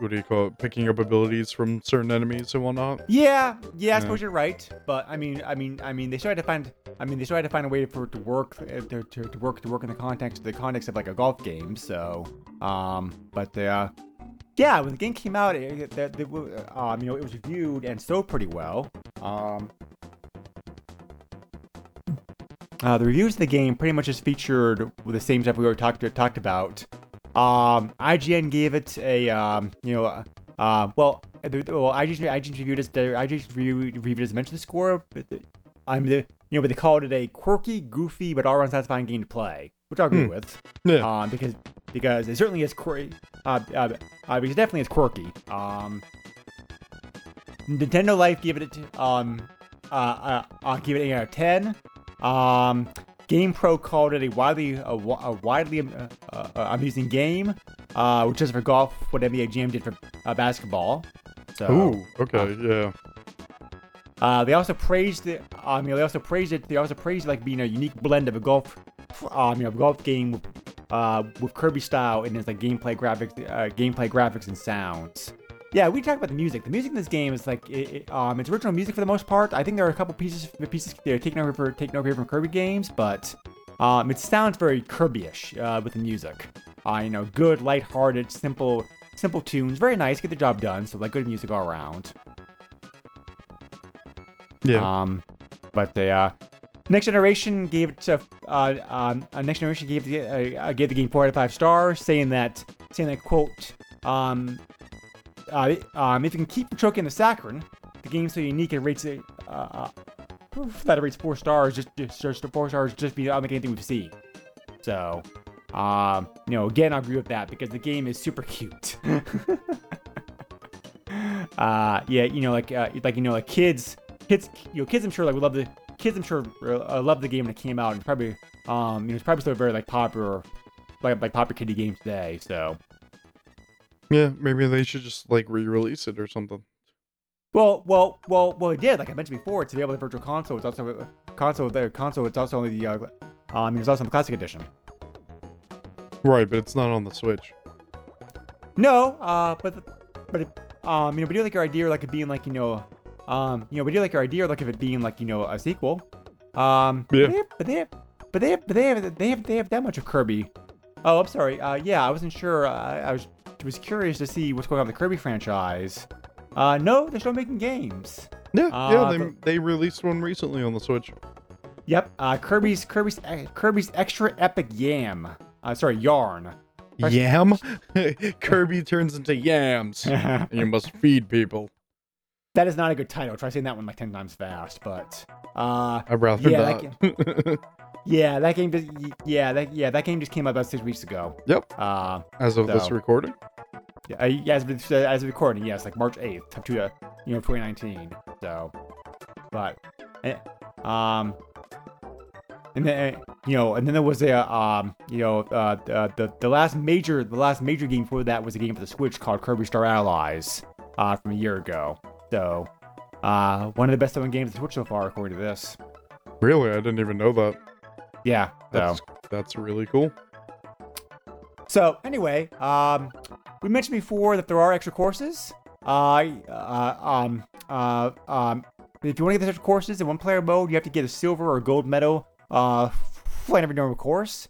what do you call it? Picking up abilities from certain enemies and whatnot. Yeah. Yeah. I uh, suppose you're right. But I mean, I mean, I mean, they still had to find. I mean, they still had to find a way for it to work, to, to, to work, to work in the context, the context of like a golf game. So, um, but uh, yeah, when the game came out, it, it, it, um, you know, it was reviewed and sold pretty well. Um, uh, the reviews of the game pretty much just featured the same stuff we already talked talked about. Um, I G N gave it a, um, you know, uh, uh well, the, well, I G N reviewed it, I G N reviewed it as mentioned the score. But the, I'm the You know, but they called it a quirky, goofy, but all-around satisfying game to play, which I agree mm. with. Yeah. Um, because because it certainly is quirky. Uh, uh, uh, because it definitely is quirky. Um, Nintendo Life gave it a, um, uh, uh, uh, gave it an eight out of ten. Um, GamePro called it a widely, a, a widely uh, uh, amusing game, uh, which is for golf what N B A Jam did for uh, basketball. So, Ooh. Okay. Uh, yeah. Uh, they also praised it. I um, mean, you know, they also praised it. They also praised like being a unique blend of a golf, um, you know, golf game, uh, with Kirby style and its like gameplay graphics, uh, gameplay graphics and sounds. Yeah, we talked about the music. The music in this game is like, it, it, um, it's original music for the most part. I think there are a couple pieces, pieces they're taken over for taken over from Kirby games, but um, it sounds very Kirby-ish uh, with the music. Uh, you know, good, lighthearted, simple, simple tunes. Very nice, get the job done. So like, good music all around. Yeah. Um, but the uh, Next Generation gave it to, uh, um, Next Generation gave the uh, gave the game four out of five stars, saying that saying that quote, um, uh, um, if you can keep choking the saccharin, the game's so unique it rates it uh, uh, that it rates four stars just just four stars just be unlike anything we've seen. So, um, you know, again, I agree with that because the game is super cute. uh, yeah, you know, like uh, like you know, like kids. Kids, you know, kids. I'm sure like would love the kids. I'm sure uh, loved the game when it came out, and probably, um, you know, it's probably still very like popular, like like popular kiddie game today. So, yeah, maybe they should just like re-release it or something. Well, well, well, well. It did, like I mentioned before, it's available on the Virtual Console. It's also uh, console the console. It's also only the, uh, um, it's also on the Classic Edition. Right, but it's not on the Switch. No, uh, but but it, um, you know, we do like your idea, like it being like you know. Um, you know, we do like our idea, like of it being like you know a sequel. Um, yeah. But they, have, but they, have, but they have, but they have, they have, they have that much of Kirby. Oh, I'm sorry. Uh, yeah, I wasn't sure. Uh, I was, was curious to see what's going on with the Kirby franchise. Uh, no, they're still making games. Yeah, uh, yeah. They but, they released one recently on the Switch. Yep. Uh, Kirby's Kirby's Kirby's Extra Epic Yam. Uh, sorry, Yarn. Yam. Kirby turns into yams. And you must feed people. That is not a good title. Try saying that one like ten times fast, but uh, I'd rather yeah, not. That game, yeah, that game just yeah, that yeah, that game just came out about six weeks ago. Yep. Uh, as of so, this recording. Yeah, as of, as of recording, yes, like March eighth, to uh, you know, twenty nineteen. So, but um, and then you know, and then there was a um, you know, uh, the, the the last major the last major game for that was a game for the Switch called Kirby Star Allies, uh, from a year ago. So, uh, one of the best-selling games on Switch so far, according to this. Really? I didn't even know that. Yeah. That's, so. That's really cool. So, anyway, um, we mentioned before that there are extra courses. Uh, uh, um, uh, um, if you want to get those extra courses in one-player mode, you have to get a silver or gold medal uh, for every normal course.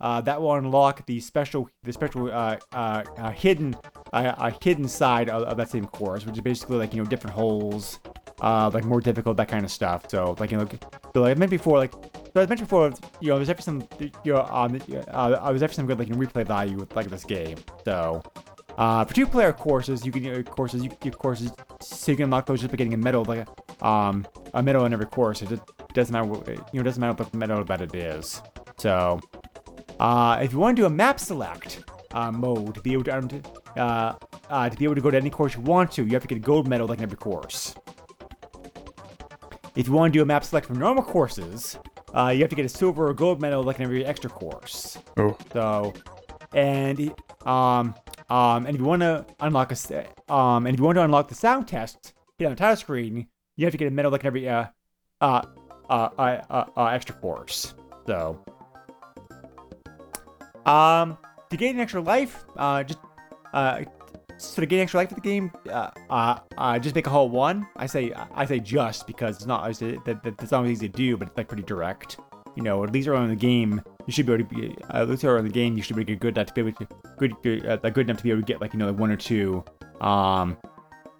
Uh, that will unlock the special, the special uh, uh, uh, hidden, uh, uh, hidden side of, of that same course, which is basically like you know different holes, uh, like more difficult, that kind of stuff. So like you know, like I mentioned before, like So I mentioned before, you know, there's definitely some, you know, um, uh, there's definitely some good, like, you know, replay value with, like, this game. So, uh, for two-player courses, you can you know, courses, you can courses, so you can unlock those just by getting a medal, like, um, a medal in every course. It doesn't matter, what, you know, it doesn't matter what the medal that it is. So, uh, if you want to do a map select uh, mode to be able to, uh, uh, to be able to go to any course you want to, you have to get a gold medal, like, in every course. If you want to do a map select from normal courses, uh, you have to get a silver or gold medal like in every extra course. Oh. So, and um, um, and if you want to unlock a um, and if you want to unlock the sound test, hit on the title screen, you have to get a medal like in every uh, uh, uh, uh, uh, uh extra course. So, um, to gain an extra life, uh, just uh, so to gain extra life with the game, uh, uh, uh, just make a whole one. I say, I say just because it's not, it's, it, that, that's not easy to do, but it's like pretty direct. You know, at least early in the game, you should be able to be, uh, at least early in the game, you should be good enough to be able to, good, uh, good enough to be able to get like, you know, like one or two, um,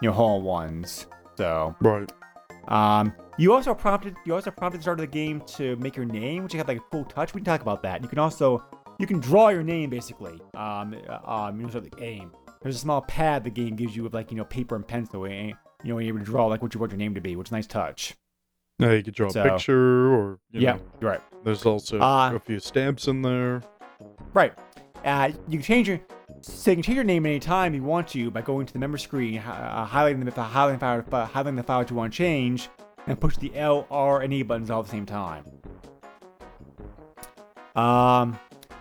you know, whole ones. So, right. Um, you also prompted, you also prompted the start of the game to make your name, which you have like a cool touch. We can talk about that. You can also, you can draw your name basically. Um, um, you know, sort of the game. There's a small pad the game gives you with, like, you know, paper and pencil, and, you know, you're able to draw, like, what you want your name to be, which is a nice touch. Yeah, you could draw so, a picture, or, you yeah, know. Yeah, right. There's also uh, a few stamps in there. Right. Uh, you can change your, so you can change your name any time you want to by going to the member screen, uh, highlighting, the, highlighting, the file, highlighting the file that you want to change, and push the L, R, and E buttons all at the same time. Um...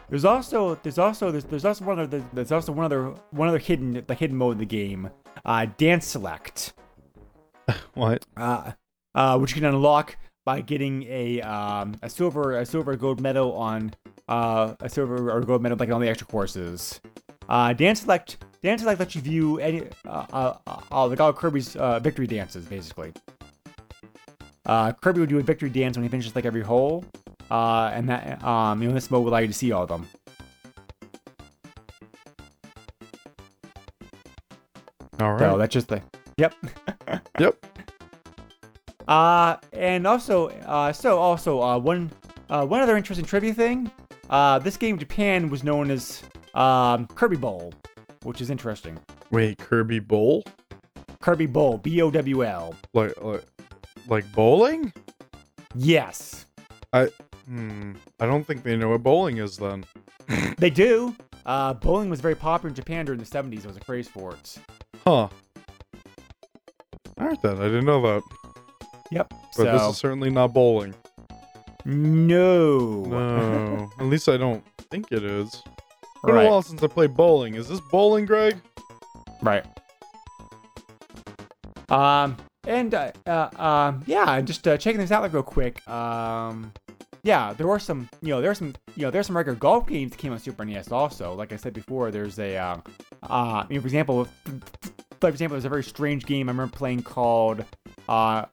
There's also there's also there's, there's also one other there's also one other one other hidden the hidden mode of the game, uh, dance select. What? Uh, uh, which you can unlock by getting a um a silver a silver gold medal on uh a silver or gold medal like on the extra courses. Uh, dance select dance select lets you view any uh uh, uh, uh like all Kirby's uh, victory dances basically. Uh, Kirby would do a victory dance when he finishes like every hole. Uh, and that, um, you know, this mode will allow you to see all of them. All right. So that's just the, yep. Yep. Uh, and also, uh, so also, uh, one, uh, one other interesting trivia thing, uh, this game in Japan was known as, um, Kirby Bowl, which is interesting. Wait, Kirby Bowl? Kirby Bowl, B O W L. Like, like, like bowling? Yes. I... Hmm, I don't think they know what bowling is then. They do. Uh, bowling was very popular in Japan during the seventies. It was a craze for it. Huh. Alright then, I didn't know that. Yep. But so, this is certainly not bowling. No. No. At least I don't think it is. It's been right. a while since I played bowling. Is this bowling, Greg? Right. Um, and, uh, uh um, yeah, just uh, checking this out like real quick. Um... Yeah, there were some, you know, there were some, you know, there's some regular golf games that came on Super N E S also. Like I said before, there's a, um, uh, you know, for example, for example, there's a very strange game I remember playing called, uh,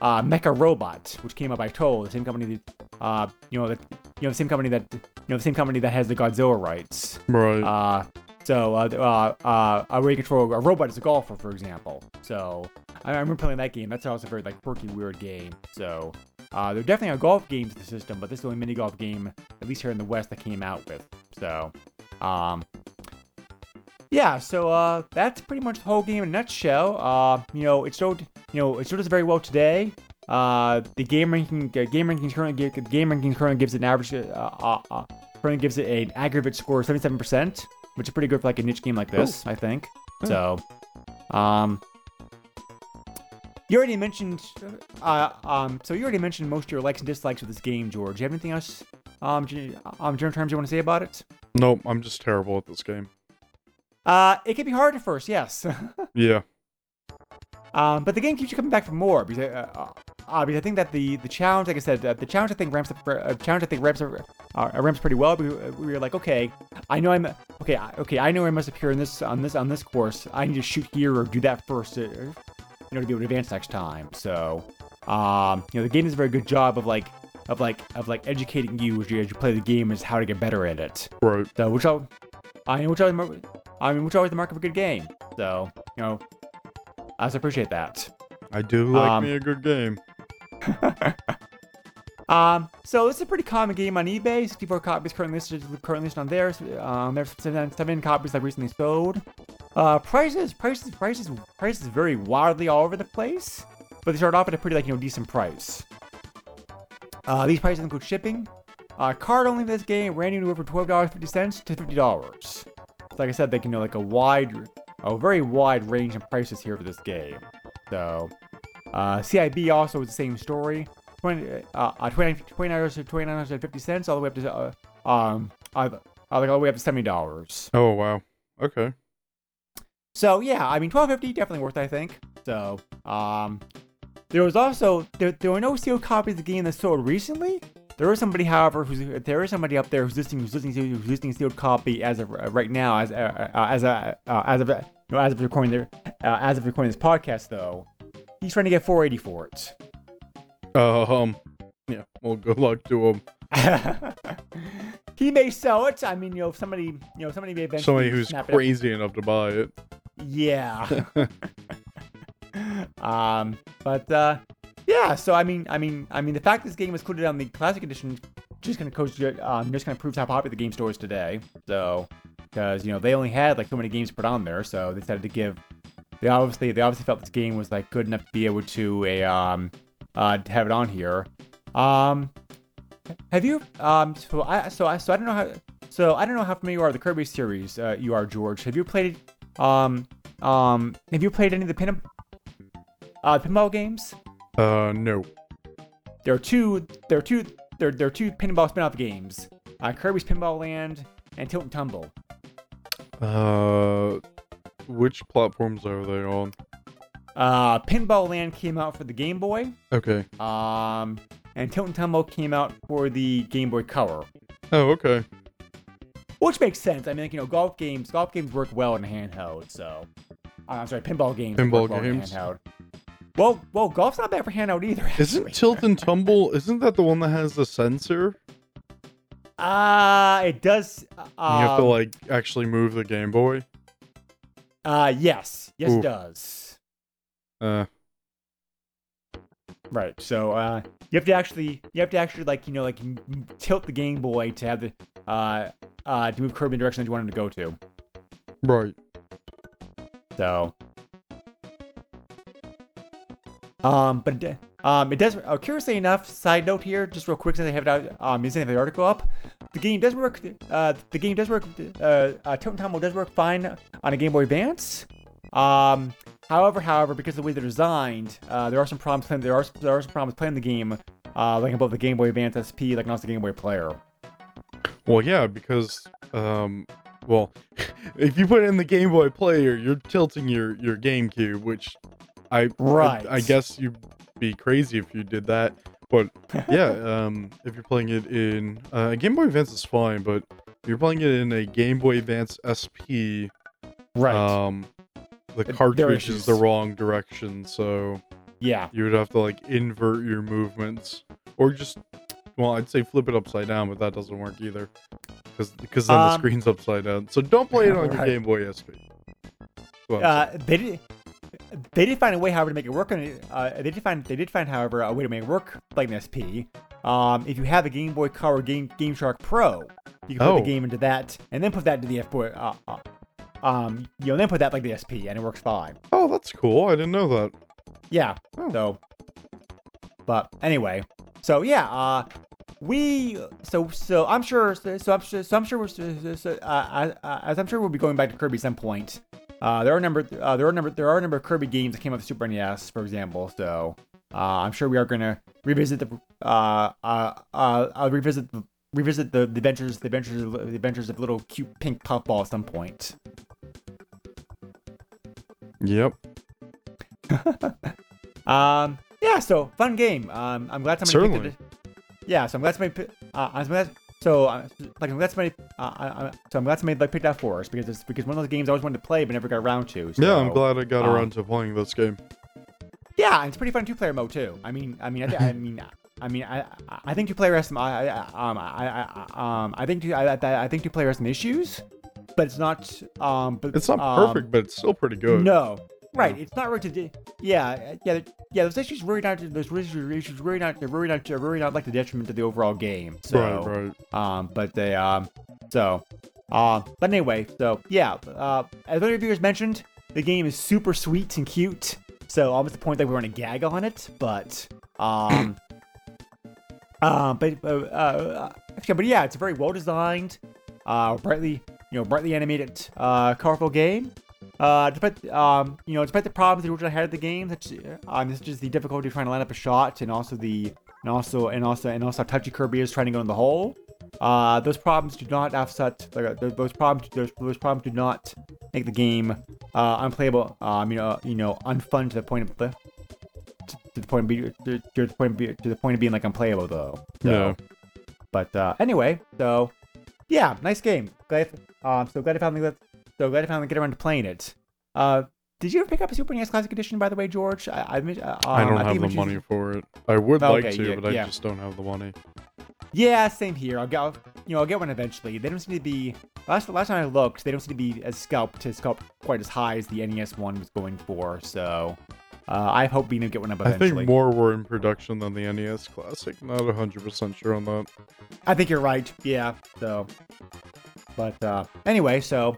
uh, Mecha Robot, which came out by Toho, the same company that, uh, you know, the, you know, the same company that, you know, the same company that has the Godzilla rights. Right. Uh, so, uh, uh, uh, where you control a robot as a golfer, for example. So, I remember playing that game. That's also a very, like, quirky, weird game. So... Uh, there definitely are golf games in the system, but this is the only mini-golf game, at least here in the West, that came out with. So, um, yeah, so, uh, that's pretty much the whole game in a nutshell. Uh, you know, it showed, you know, it showed us very well today. Uh, the game ranking, uh, game rankings currently, game rankings currently gives it an average, uh, uh, uh, currently gives it an aggregate score of seventy-seven percent, which is pretty good for, like, a niche game like this, oh. I think. Oh. So, um... You already mentioned, uh, um, so you already mentioned most of your likes and dislikes with this game, George. Do you have anything else, um, in um, general terms you want to say about it? Nope, I'm just terrible at this game. Uh, it can be hard at first, yes. Yeah. Um, but the game keeps you coming back for more because, uh, uh, because I think that the, the challenge, like I said, uh, the challenge I think ramps up, uh, challenge I think ramps up, uh, ramps pretty well. We, we were like, okay, I know I'm okay, okay, I know I must appear in this on this on this course. I need to shoot here or do that first. Uh, You know, to be able to advance next time. So, um, you know, the game does a very good job of like, of like, of like educating you as you, as you play the game as how to get better at it. Right. So, which I, I mean, which I, I mean, which always the mark of a good game. So, you know, I just appreciate that. I do like um, me a good game. Um, so it's a pretty common game on eBay. sixty-four copies currently listed, currently listed on there. Um, there's seven, seven copies like recently sold. Uh, prices, prices, prices, prices vary wildly all over the place, but they start off at a pretty like you know decent price. Uh, these prices include shipping. Uh, card only for this game ran anywhere from twelve dollars and fifty cents to fifty dollars. So like I said, they can know like a wide, a very wide range of prices here for this game. So, uh, C I B also is the same story. twenty-nine dollars to twenty-nine dollars and fifty cents all the way up to uh, um uh, all the way up to seventy dollars. Oh wow. Okay. So yeah, I mean twelve fifty definitely worth it, I think. So um there was also there there were no sealed copies of the game that sold recently. There is somebody, however, who's there is somebody up there who's listing who's listing who's listing a sealed copy as of uh, right now as uh, uh, as uh, uh, as of uh, no, as of recording their uh, as of recording this podcast though. He's trying to get four eighty for it. Um, yeah, well, good luck to him. He may sell it. I mean, you know, if somebody, you know, somebody may eventually somebody who's snap crazy enough to buy it. Yeah. um, but, uh, yeah, so, I mean, I mean, I mean, the fact this game was included on the Classic Edition just kind of coach, um, just kind of proves how popular the game store is today. So, because, you know, they only had, like, so many games put on there, so they decided to give, they obviously, they obviously felt this game was, like, good enough to be able to, a, um, Uh, to have it on here. Um, have you? Um, so I, so I, so I don't know how. So I don't know how familiar you are with the Kirby series. Uh, you are, George. Have you played? Um, um, have you played any of the pin, uh, pinball games? Uh, no. There are two. There are two. There, there are two pinball spin-off games. Uh, Kirby's Pinball Land and Tilt and Tumble. Uh, which platforms are they on? Uh, Pinball Land came out for the Game Boy. Okay. Um, and Tilt and Tumble came out for the Game Boy Color. Oh, okay. Which makes sense. I mean, like, you know, golf games, golf games work well in handheld. So, uh, I'm sorry, pinball games. Pinball work games. Well, in well, well, golf's not bad for handheld either. Actually. Isn't Tilt and Tumble? Isn't that the one that has the sensor? Uh, it does. Uh, you have to like actually move the Game Boy. Uh, yes, yes, Oof. It does. Uh. Right, so uh, you have to actually, you have to actually like you know like tilt the Game Boy to have the uh uh to move Kirby in the direction that you want him to go to. Right. So. Um, but um, it does. Oh, curiously enough, side note here, just real quick since I have it out, um, since I have the article up, the game does work. Uh, the game does work. Uh, uh Tilt and Tumble does work fine on a Game Boy Advance. Um. However, however, because of the way they're designed, uh, there are some problems. Playing, there are there are some problems playing the game, uh, like both the Game Boy Advance S P, like not the Game Boy Player. Well, yeah, because um, well, if you put it in the Game Boy Player, you're tilting your, your GameCube, which I right. I, I guess you'd be crazy if you did that. But yeah, um, if you're playing it in uh, Game Boy Advance is fine, but if you're playing it in a Game Boy Advance S P, right? Um, the cartridge is the wrong direction, so yeah, you would have to like invert your movements, or just well, I'd say flip it upside down, but that doesn't work either, because because then um, the screen's upside down. So don't play it on right. your Game Boy S P. Uh, they did they did find a way, however, to make it work. On uh, they did find they did find, however, a way to make it work like an S P. Um, if you have a Game Boy Color Game Game Shark Pro, you can put oh. the game into that, and then put that into the F Boy. Uh, uh, Um, you'll then put that like the S P, and it works fine. Oh, that's cool. I didn't know that. Yeah. Oh. So, but anyway, so yeah, uh, we so so I'm sure so, so I'm sure so I'm sure we're so, uh, as I'm sure we'll be going back to Kirby at some point. Uh, there are a number uh, there are a number there are a number of Kirby games that came out of the Super N E S, for example. So uh, I'm sure we are gonna revisit the uh uh uh I'll revisit the, revisit the, the adventures the adventures the adventures of little cute pink puffball at some point. Yep. um. Yeah. So fun game. Um. I'm glad somebody. Certainly. Picked it. Yeah. So I'm glad somebody. Uh, I'm glad. So uh, like I'm glad somebody. Uh, I, so I'm glad somebody like picked that for us because it's because one of those games I always wanted to play but never got around to. So, yeah. I'm glad I got um, around to playing this game. Yeah, it's pretty fun two player mode too. I mean, I mean, I, th- I mean, I mean, I, I think two player has some. I, I, um, I, I, um, I think two, I, I think two player has some issues. But it's not. Um, but, it's not perfect, um, but it's still pretty good. No, right? It's not right to. Di- Yeah, yeah, yeah. Those issues really not. Those issues really not. They're really not. They're really not like the detriment to the overall game. So, right, right. Um, but they um, so, uh, but anyway, so yeah. Uh, as other viewers mentioned, the game is super sweet and cute. So almost the point that we were gonna gag on it, but um, uh, but uh, uh, but yeah, it's a very well designed, uh, brightly you know brightly animated, uh, colorful game. Uh, despite, um, you know, despite the problems that originally had at the game, such um, this is just the difficulty of trying to line up a shot, and also the, and also, and also, and also how touchy Kirby is trying to go in the hole. Uh, those problems do not offset. Like, those problems, those, those problems do not make the game uh, unplayable. Um, you know, you know, unfun to the point of the, to, to the point of be, to, to the point of be, to the point of being like unplayable though. So, yeah. But uh, anyway, so yeah, nice game. Glad, um, so glad I found that. So glad I finally get around to playing it. Uh, did you ever pick up a Super N E S Classic Edition, by the way, George? I I, um, I don't I have the just... money for it. I would okay, like to, yeah, but yeah. I just don't have the money. Yeah, same here. I'll get, I'll, you know, I'll get one eventually. They don't seem to be. Last last time I looked, they don't seem to be as scalped, as scalped quite as high as the N E S one was going for. So uh, I hope we can get one up eventually. I think more were in production than the N E S Classic. Not a hundred percent sure on that. I think you're right. Yeah. So, but uh, anyway, so.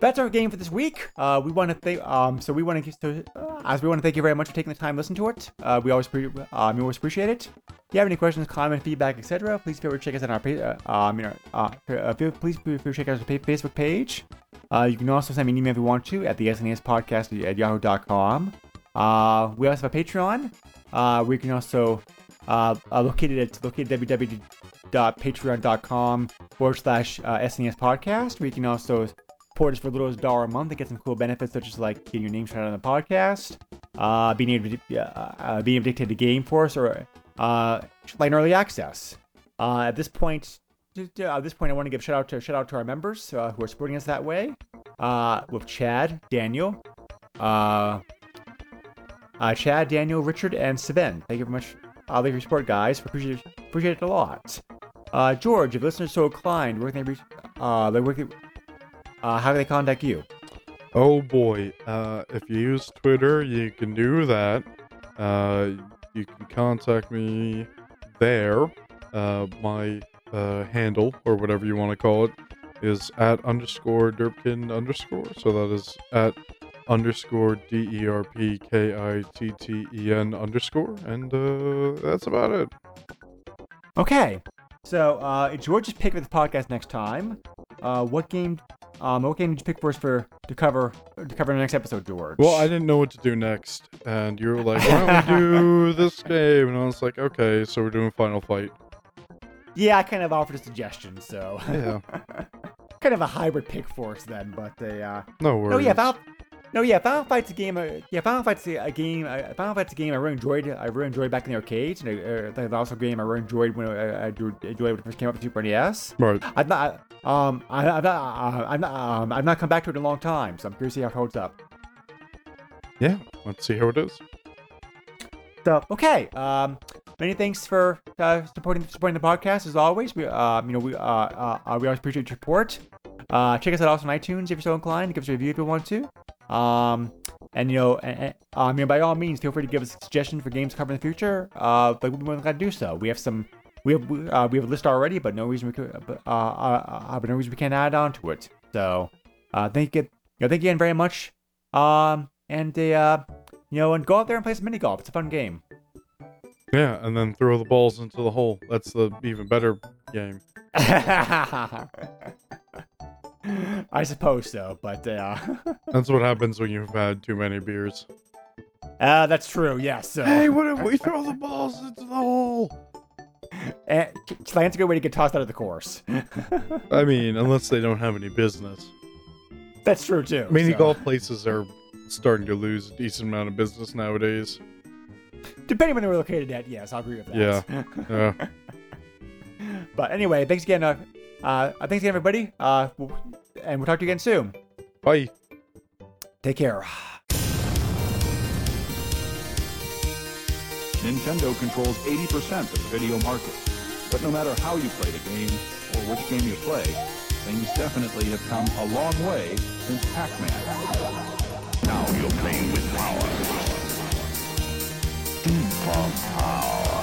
That's our game for this week. Uh, we want to thank, um, so we want to, uh, as we want to thank you very much for taking the time to listen to it. Uh, we always, pre- um, we always appreciate it. If you have any questions, comments, feedback, et cetera, please feel free to check us out on our, uh, um, you know, uh, feel, please feel free to check out our Facebook page. Uh, you can also send me an email if you want to at the S N E S podcast at yahoo dot com. Uh, we also have a Patreon. Uh, we can also. Uh, uh, located at located w w w dot patreon dot com forward slash S N E S podcast. We can also support us for as little as a dollar a month and get some cool benefits such as like getting your name shouted on the podcast, uh, being able to, uh, uh, being able to dictate a game for us, or uh, like early access. Uh, at this point, at this point, I want to give shout out to shout out to our members uh, who are supporting us that way, uh, with Chad, Daniel. Uh, uh, Chad, Daniel, Richard, and Sven. Thank you very much. I'll leave your support, guys. Appreciate it, appreciate it a lot. Uh, George, if listeners are so inclined, where can they reach? Uh, they, where can they, uh, how can they contact you? Oh boy! Uh, if you use Twitter, you can do that. Uh, you can contact me there. Uh, my uh, handle, or whatever you want to call it, is at underscore derpkin underscore. So that is at. Underscore D E R P K I T T E N underscore, and uh, that's about it. Okay, so uh, George's pick for the podcast next time. Uh, what game? Um, what game did you pick for us for to cover to cover in the next episode, George? Well, I didn't know what to do next, and you were like, "Why don't we do this game?" And I was like, "Okay, so we're doing Final Fight." Yeah, I kind of offered a suggestion, so yeah, kind of a hybrid pick for us then, but they uh, no worries. No, yeah, about. No, yeah, Final Fight's a game. Uh, yeah, Final Fight's a game. Uh, Final Fight's a game I really enjoyed. I really enjoyed back in the arcades, and it's uh, also a game I really enjoyed when I, I enjoyed when it first came out for Super N E S. Right. I've not, um, I, I've not, uh, I've not, um, I've not come back to it in a long time, so I'm curious to see how it holds up. Yeah, let's see how it is. So, okay. Um, many thanks for uh, supporting supporting the podcast as always. We, uh, you know, we uh, uh, we always appreciate your support. Uh, check us out also on iTunes if you're so inclined. Give us a review if you want to. Um, and you know, and, and, um, you know, by all means, feel free to give us suggestions for games to cover in the future. Uh, but we'll be more than glad to do so. We have some, we have, uh, we have a list already, but no reason we could, uh, uh, uh, but no reason we can't add on to it. So, uh, thank you, you know, thank you again very much. Um, and uh, you know, and go out there and play some mini golf. It's a fun game. Yeah, and then throw the balls into the hole. That's the even better game. I suppose so, but uh that's what happens when you've had too many beers. Uh that's true, yes. Yeah, so. Hey, what if we throw the balls into the hole? And, that's a good way to get tossed out of the course. I mean, unless they don't have any business. That's true too. Mini so. Golf places are starting to lose a decent amount of business nowadays. Depending on where they're located at, yes, I'll agree with that. Yeah. yeah. But anyway, thanks again, uh, Uh, thanks again, everybody, uh, and we'll talk to you again soon. Bye. Take care. Nintendo controls eighty percent of the video market, but no matter how you play the game or which game you play, things definitely have come a long way since Pac-Man. Now you're playing with power. Super Power.